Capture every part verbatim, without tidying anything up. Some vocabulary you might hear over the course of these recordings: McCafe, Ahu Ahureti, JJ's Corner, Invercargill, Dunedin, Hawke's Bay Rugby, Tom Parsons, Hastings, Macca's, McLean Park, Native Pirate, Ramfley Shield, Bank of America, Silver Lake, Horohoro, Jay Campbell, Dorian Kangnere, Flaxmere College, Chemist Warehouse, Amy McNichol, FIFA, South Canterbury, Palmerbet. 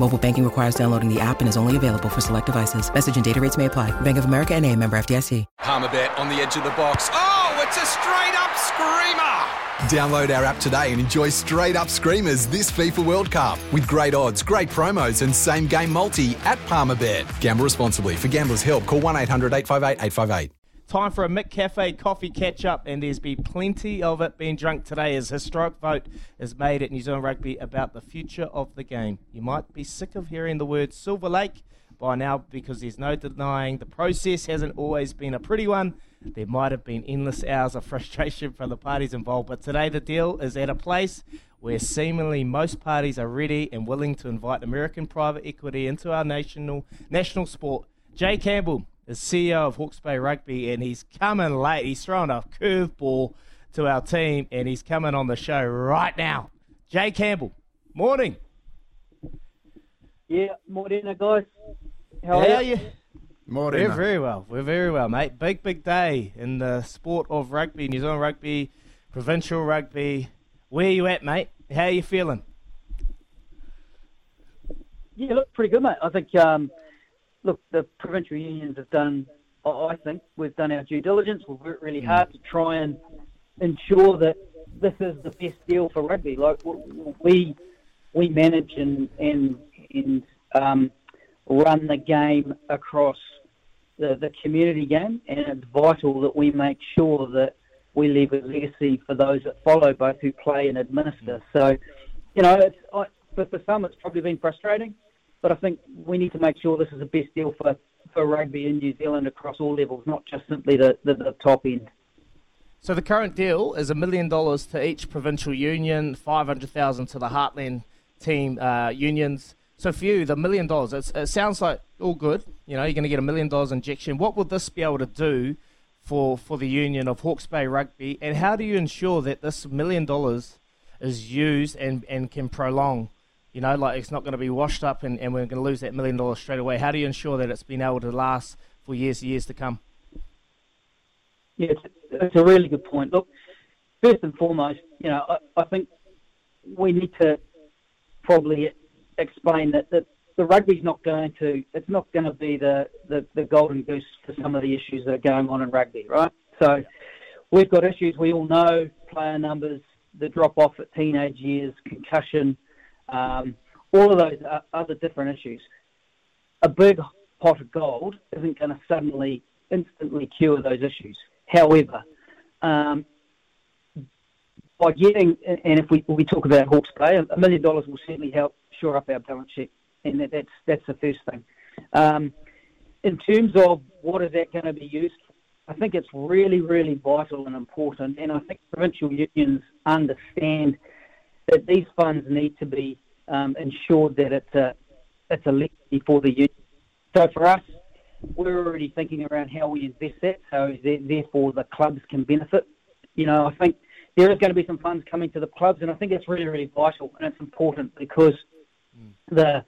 Mobile banking requires downloading the app and is only available for select devices. Message and data rates may apply. Bank of America N A, member F D I C. Palmerbet on the edge of the box. Oh, it's a straight-up screamer! Download our app today and enjoy straight-up screamers this FIFA World Cup with great odds, great promos and same-game multi at Palmerbet. Gamble responsibly. For Gambler's Help, call one eight hundred eight five eight eight five eight. Time for a McCafe coffee catch-up, and there's been plenty of it being drunk today as historic vote is made at New Zealand Rugby about the future of the game. You might be sick of hearing the word Silver Lake by now, because there's no denying the process hasn't always been a pretty one. There might have been endless hours of frustration from the parties involved, but today the deal is at a place where seemingly most parties are ready and willing to invite American private equity into our national national sport. Jay Campbell is C E O of Hawke's Bay Rugby, and he's coming late. He's throwing a curveball to our team, and he's coming on the show right now. Jay Campbell, morning. Yeah, morning, guys. How are, How are you? Morning. We're very well. We're very well, mate. Big, big day in the sport of rugby, New Zealand rugby, provincial rugby. Where are you at, mate? How are you feeling? Yeah, look, pretty good, mate. I think, um, look, the provincial unions have done, I think, we've done our due diligence. We've worked really hard to try and ensure that this is the best deal for rugby. Like, we we manage and, and, and um, run the game across the, the community game, and it's vital that we make sure that we leave a legacy for those that follow, both who play and administer. So, you know, it's, I, for, for some it's probably been frustrating, but I think we need to make sure this is the best deal for, for rugby in New Zealand across all levels, not just simply the, the, the top end. So the current deal is a million dollars to each provincial union, five hundred thousand dollars to the Heartland team uh, unions. So for you, the million dollars, it's, it sounds like all good. You know, you're going to get a million dollars injection. What will this be able to do for, for the union of Hawke's Bay Rugby? And how do you ensure that this million dollars is used and, and can prolong? You know, like, it's not going to be washed up and, and we're going to lose that million dollars straight away. How do you ensure that it's been able to last for years and years to come? Yeah, it's, it's a really good point. Look, first and foremost, you know, I, I think we need to probably explain that, that the rugby's not going to, it's not going to be the, the, the golden goose for some of the issues that are going on in rugby, right? So we've got issues, we all know, player numbers, the drop-off at teenage years, concussion, um, all of those other different issues. A big pot of gold isn't going to suddenly, instantly cure those issues. However, um, by getting, and if we, we talk about Hawke's Bay, a million dollars will certainly help shore up our balance sheet, and that, that's that's the first thing. Um, in terms of what is that going to be used for, I think it's really, really vital and important, and I think provincial unions understand that these funds need to be um, ensured that it's a, it's a legacy for the union. So for us, we're already thinking around how we invest that, so therefore the clubs can benefit. You know, I think there is going to be some funds coming to the clubs, and I think it's really, really vital, and it's important because The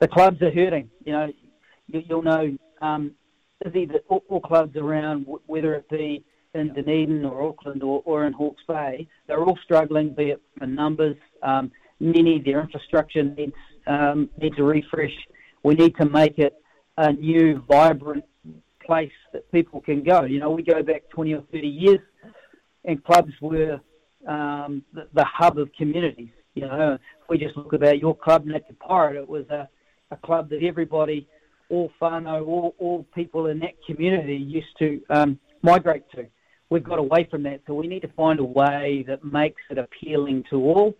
the clubs are hurting. You know, you, you'll know um, that all, all clubs around, w- whether it be in Dunedin or Auckland or, or in Hawke's Bay, they're all struggling, be it for numbers. Um, many of their infrastructure needs um, needs a refresh. We need to make it a new, vibrant place that people can go. You know, we go back twenty or thirty years, and clubs were um, the, the hub of communities. You know, if we just look about your club, Native Pirate, it was a, a club that everybody all whānau, all, all people in that community used to um, migrate to. We've got away from that, so we need to find a way that makes it appealing to all,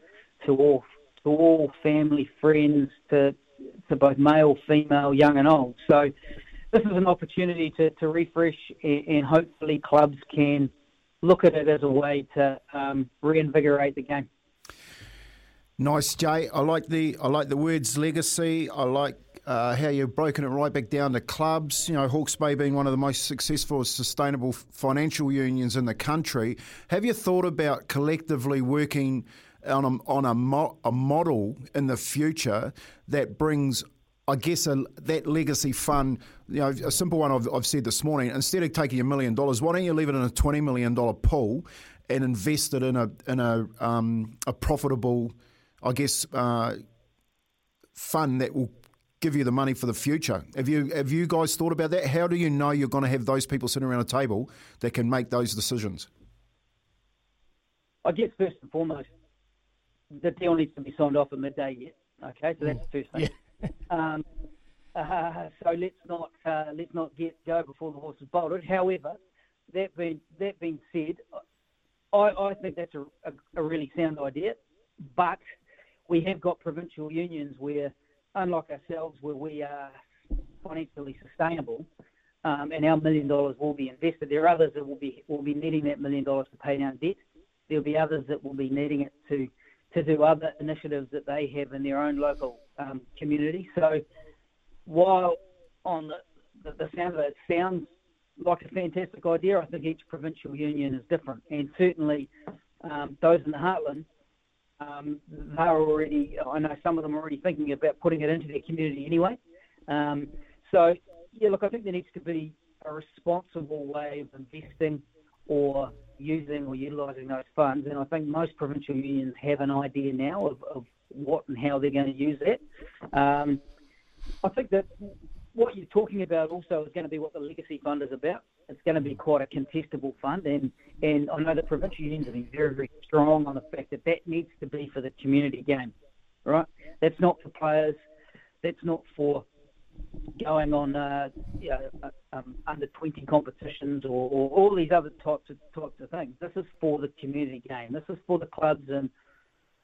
to all, to all family, friends, to to both male, female, young and old. So this is an opportunity to, to refresh, and, and hopefully clubs can look at it as a way to um, reinvigorate the game. Nice, Jay. I like the I like the words legacy. I like uh, how you've broken it right back down to clubs. You know, Hawke's Bay being one of the most successful, sustainable financial unions in the country. Have you thought about collectively working on a, on a, mo- a model in the future that brings, I guess, a, that legacy fund? You know, a simple one I've, I've said this morning, instead of taking a million dollars, why don't you leave it in a twenty million dollars pool and invest it in a in a um, a profitable, I guess, uh, fund that will give you the money for the future? Have you have you guys thought about that? How do you know you're going to have those people sitting around a table that can make those decisions? I guess first and foremost, the deal needs to be signed off at midday yet. Okay, so that's the first thing. Yeah. Um, uh, so let's not uh, let's not get go before the horse is bolted. However, that being that being said, I, I think that's a, a, a really sound idea. But we have got provincial unions where, unlike ourselves, where we are financially sustainable, um, and our million dollars will be invested. There are others that will be will be needing that million dollars to pay down debt. There will be others that will be needing it to to do other initiatives that they have in their own local um, community. So while on the, the, the sound of it, it sounds like a fantastic idea, I think each provincial union is different. And certainly um, those in the Heartland, um, they're already, I know some of them are already thinking about putting it into their community anyway. Um, so, yeah, look, I think there needs to be a responsible way of investing or using or utilising those funds, and I think most provincial unions have an idea now of, of what and how they're going to use that. Um, I think that what you're talking about also is going to be what the legacy fund is about. It's going to be quite a contestable fund, and, and I know the provincial unions have been very, very strong on the fact that that needs to be for the community game, right? That's not for players. That's not for going on uh, you know, um, under twenty competitions or, or all these other types of types of things. This is for the community game. This is for the clubs in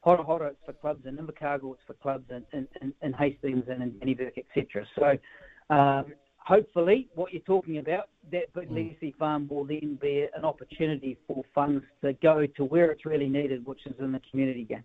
Horohoro, it's for clubs in Invercargill, it's for clubs in, in, in, in Hastings and in Invercargill, et cetera. So um, hopefully what you're talking about, that big legacy fund will then be an opportunity for funds to go to where it's really needed, which is in the community game.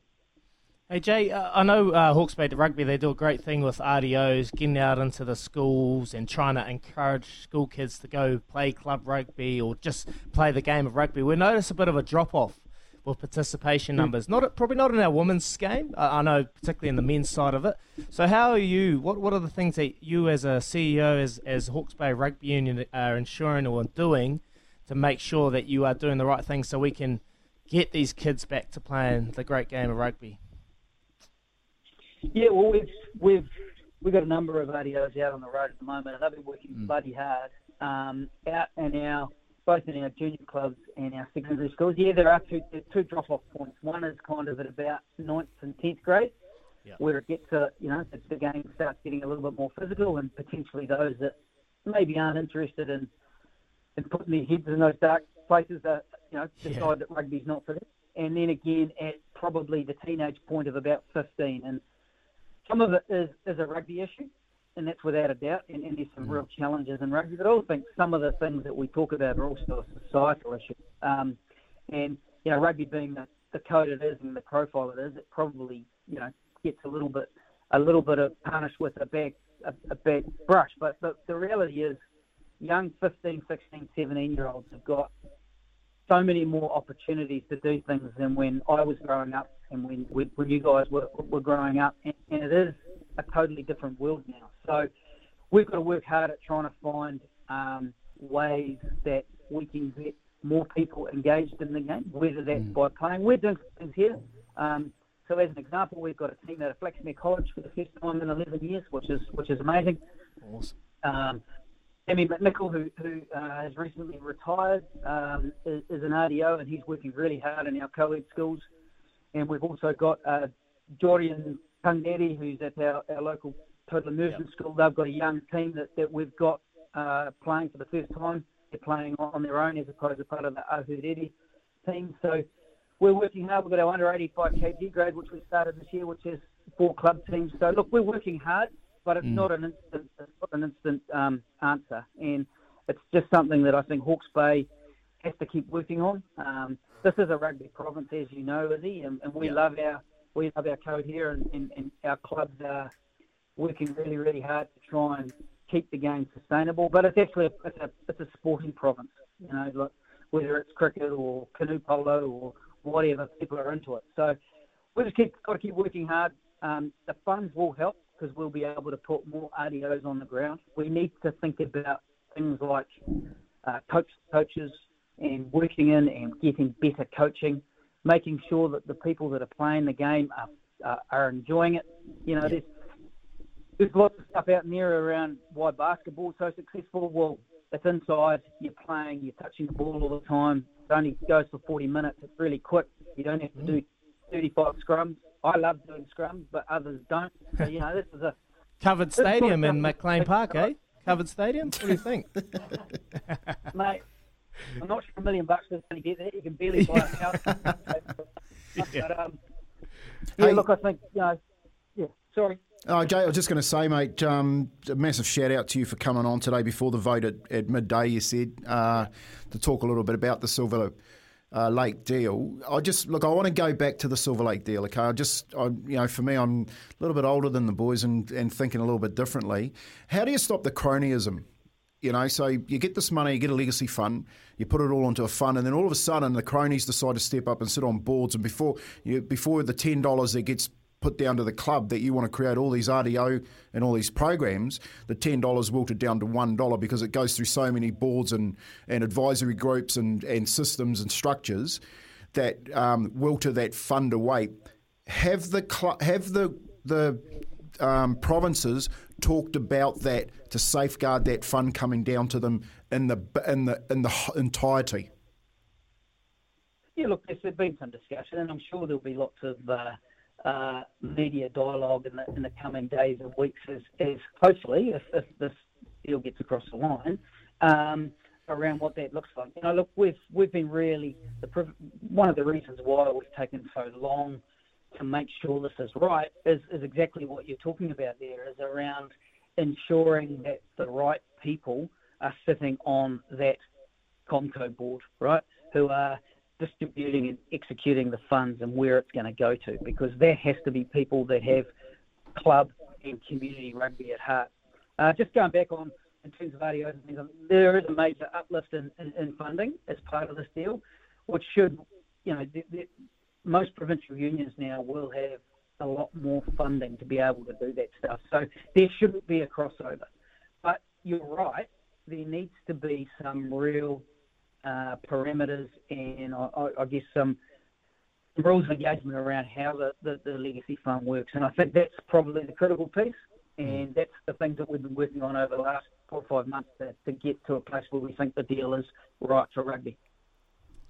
Hey Jay, uh, I know uh, Hawke's Bay Rugby, they do a great thing with R D Os, getting out into the schools and trying to encourage school kids to go play club rugby or just play the game of rugby. We notice a bit of a drop-off with participation numbers, not probably not in our women's game, I, I know particularly in the men's side of it. So how are you, what what are the things that you as a C E O, as, as Hawke's Bay Rugby Union are ensuring or doing to make sure that you are doing the right thing so we can get these kids back to playing the great game of rugby? Yeah, well, we've we've we've got a number of R D Os out on the road at the moment, and they've been working mm. bloody hard um, out in our both in our junior clubs and our secondary schools. Yeah, there are two two drop-off points. One is kind of at about ninth and tenth grade, yeah. where it gets to, you know, the game starts getting a little bit more physical, and potentially those that maybe aren't interested in in putting their heads in those dark places that, you know, decide yeah. that rugby's not for them. And then again at probably the teenage point of about fifteen, and some of it is, is a rugby issue, and that's without a doubt, and, and there's some real challenges in rugby, but I also think some of the things that we talk about are also a societal issue. Um, and, you know, rugby being the, the code it is and the profile it is, it probably, you know, gets a little bit a little bit of tarnish with a bad, a, a bad brush. But, but the reality is young fifteen, sixteen, seventeen-year-olds have got so many more opportunities to do things than when I was growing up and when when you guys were, were growing up, and, and it is a totally different world now. So we've got to work hard at trying to find um, ways that we can get more people engaged in the game, whether that's mm. by playing. We're doing things here. Um, so as an example, we've got a team out of Flaxmere College for the first time in eleven years, which is which is amazing. Awesome. Um, Amy McNichol, who, who uh, has recently retired, um, is, is an R D O, and he's working really hard in our co-ed schools. And we've also got uh, Dorian Kangnere, who's at our, our local people moved yep. in school. They've got a young team that, that we've got uh, playing for the first time. They're playing on their own as opposed to part of the Ahu Ahureti team. So we're working hard. We've got our under eighty-five K G grade, which we started this year, which is four club teams. So, look, we're working hard, but it's mm. not an instant, it's not an instant um, answer. And it's just something that I think Hawke's Bay has to keep working on. Um, this is a rugby province, as you know, Izzy, and, and we yeah. love our we love our code here, and, and, and our clubs are working really, really hard to try and keep the game sustainable. But it's actually a, it's a it's a sporting province, you know, like whether it's cricket or canoe polo or whatever, people are into it. So we just keep got to keep working hard. Um, the funds will help because we'll be able to put more R D Os on the ground. We need to think about things like uh, coach, coaches and working in and getting better coaching, making sure that the people that are playing the game are uh, are enjoying it. You know, yeah. there's, there's lots of stuff out in there around why basketball is so successful. Well, it's inside, you're playing, you're touching the ball all the time. It only goes for forty minutes. It's really quick. You don't have to do thirty-five scrums. I love doing scrums, but others don't. So, you know, this is a... Covered stadium in McLean Park, eh? Covered stadium? What do you think? Mate, I'm not sure a million bucks is going to get there. You can barely buy a house. yeah. But, um, yeah, hey, look, I think, you know, yeah, sorry. Oh, Jay, I was just going to say, mate, um, a massive shout-out to you for coming on today before the vote at, at midday, you said, uh, to talk a little bit about the Silver uh, Lake deal. I just, look, I want to go back to the Silver Lake deal, okay? I just, I, you know, for me, I'm a little bit older than the boys and, and thinking a little bit differently. How do you stop the cronyism? You know, so you get this money, you get a legacy fund, you put it all onto a fund, and then all of a sudden the cronies decide to step up and sit on boards, and before you, before the ten dollars that gets put down to the club that you want to create all these R D O and all these programs, the ten dollars wilted down to one dollar because it goes through so many boards and, and advisory groups and, and systems and structures that um, wilter that fund away. Have the cl- have the the um, provinces talked about that to safeguard that fund coming down to them in the in the in the entirety? Yeah, look, there's been some discussion, and I'm sure there'll be lots of Uh... Uh, media dialogue in the, in the coming days and weeks is, is hopefully, if, if this deal gets across the line, um, around what that looks like. You know, look, we've we've been really, the, one of the reasons why we've taken so long to make sure this is right is, is exactly what you're talking about there, is around ensuring that the right people are sitting on that Comco board, right, who are distributing and executing the funds and where it's going to go to, because there has to be people that have club and community rugby at heart. Uh, just going back on in terms of R D Os and things, there is a major uplift in, in, in funding as part of this deal, which should, you know, the, the, most provincial unions now will have a lot more funding to be able to do that stuff. So there shouldn't be a crossover. But you're right, there needs to be some real Uh, parameters and I, I guess some rules of engagement around how the, the, the legacy fund works, and I think that's probably the critical piece, and that's the things that we've been working on over the last four or five months to, to get to a place where we think the deal is right for rugby.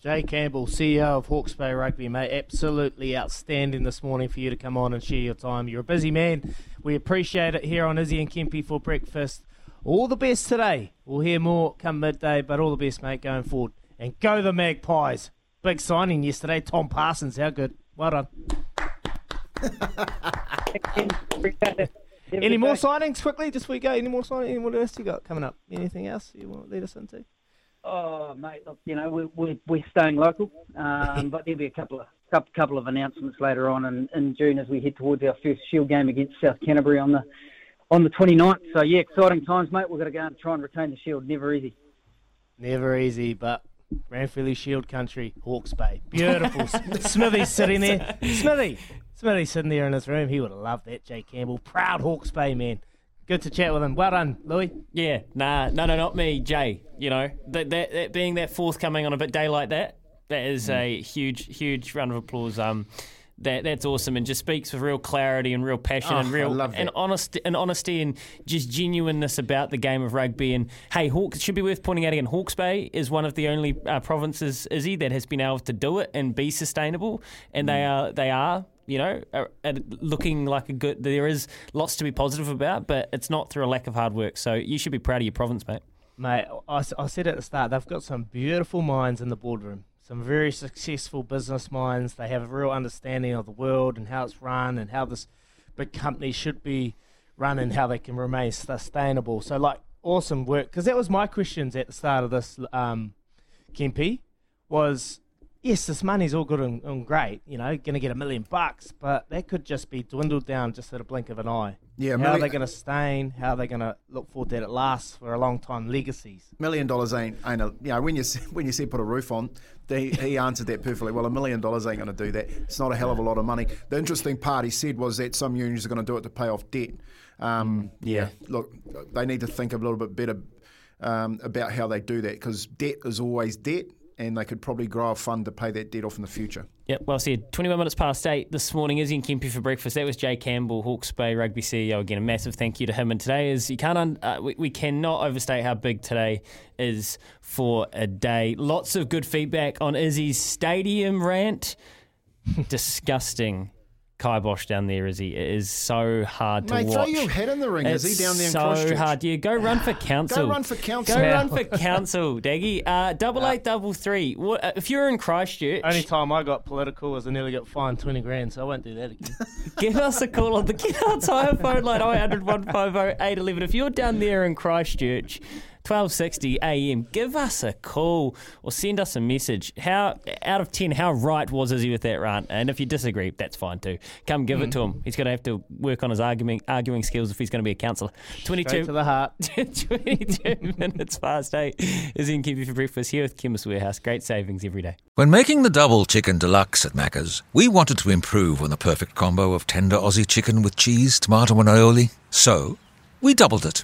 Jay Campbell, C E O of Hawke's Bay Rugby, mate, absolutely outstanding this morning for you to come on and share your time. You're a busy man. We appreciate it here on Izzy and Kempe for breakfast. All the best today. We'll hear more come midday, but all the best, mate, going forward. And go the Magpies. Big signing yesterday, Tom Parsons. How good. Well done. Any more signings quickly? Just before we go, any more signings? What else you got coming up? Anything else you want to lead us into? Oh, mate, look, you know, we're, we're, we're staying local, um, but there'll be a couple of couple, couple of announcements later on in, in June as we head towards our first Shield game against South Canterbury on the On the twenty-ninth, so yeah, exciting times, mate. We're going to go and try and retain the Shield. Never easy. Never easy, but Ramfley Shield country, Hawke's Bay. Beautiful. Smithy's sitting there. Smithy. Smithy's sitting there in his room. He would have loved that, Jay Campbell. Proud Hawke's Bay man. Good to chat with him. Well done, Louis. Yeah, nah, no, no, not me, Jay. You know, that, that, that being that forthcoming on a bit day like that, that is mm. a huge, huge round of applause. Um, that that's awesome, and just speaks with real clarity and real passion oh, and real and honest and honesty and just genuineness about the game of rugby. And hey, Hawke, it should be worth pointing out again, Hawke's Bay is one of the only uh, provinces, is he, that has been able to do it and be sustainable, and mm. they are they are. You know, looking like a good, there is lots to be positive about, but it's not through a lack of hard work. So you should be proud of your province, mate. Mate, I, I said at the start, they've got some beautiful minds in the boardroom, some very successful business minds. They have a real understanding of the world and how it's run and how this big company should be run and how they can remain sustainable. So, like, awesome work. Because that was my questions at the start of this, um, Kempi, was... Yes, this money's all good and, and great, you know, going to get a million bucks, but that could just be dwindled down just at a blink of an eye. Yeah, How million, are they going to sustain? How are they going to look forward that it lasts for a long time? Legacies. Million dollars ain't, ain't a, you know, when you say, when you say put a roof on, they, he answered that perfectly. Well, a million dollars ain't going to do that. It's not a hell of a lot of money. The interesting part he said was that some unions are going to do it to pay off debt. Um, yeah. yeah. Look, they need to think a little bit better um, about how they do that, because debt is always debt. And they could probably grow a fund to pay that debt off in the future. Yep, well said. twenty-one minutes past eight this morning, Izzy and Kempi for breakfast. That was Jay Campbell, Hawke's Bay Rugby C E O. Again, a massive thank you to him. And today is, you can't, un, uh, we, we cannot overstate how big today is for a day. Lots of good feedback on Izzy's stadium rant. Disgusting. Kibosh down there, Izzy. It is so hard to Mate, watch. Mate, throw your head in the ring, it's Izzy, down there in Christchurch. It's so hard. Yeah, go run for council. Go run for council. Go run for council, Daggy. Uh, double eight, double three. What, uh, if you're in Christchurch... Only time I got political was I nearly got fined twenty grand, so I won't do that again. Give us a call on the Get Outside phone line, oh eight hundred, one five oh, eight one one. If you're down there in Christchurch... twelve sixty a m, give us a call or send us a message. How out of ten, how right was Izzy with that rant? And if you disagree, that's fine too. Come give mm. it to him. He's going to have to work on his arguing, arguing skills if he's going to be a counsellor. twenty-two Straight to the heart. twenty-two minutes past eight. Izzy and Kempi for breakfast here with Chemist Warehouse. Great savings every day. When making the double chicken deluxe at Macca's, we wanted to improve on the perfect combo of tender Aussie chicken with cheese, tomato and aioli. So we doubled it.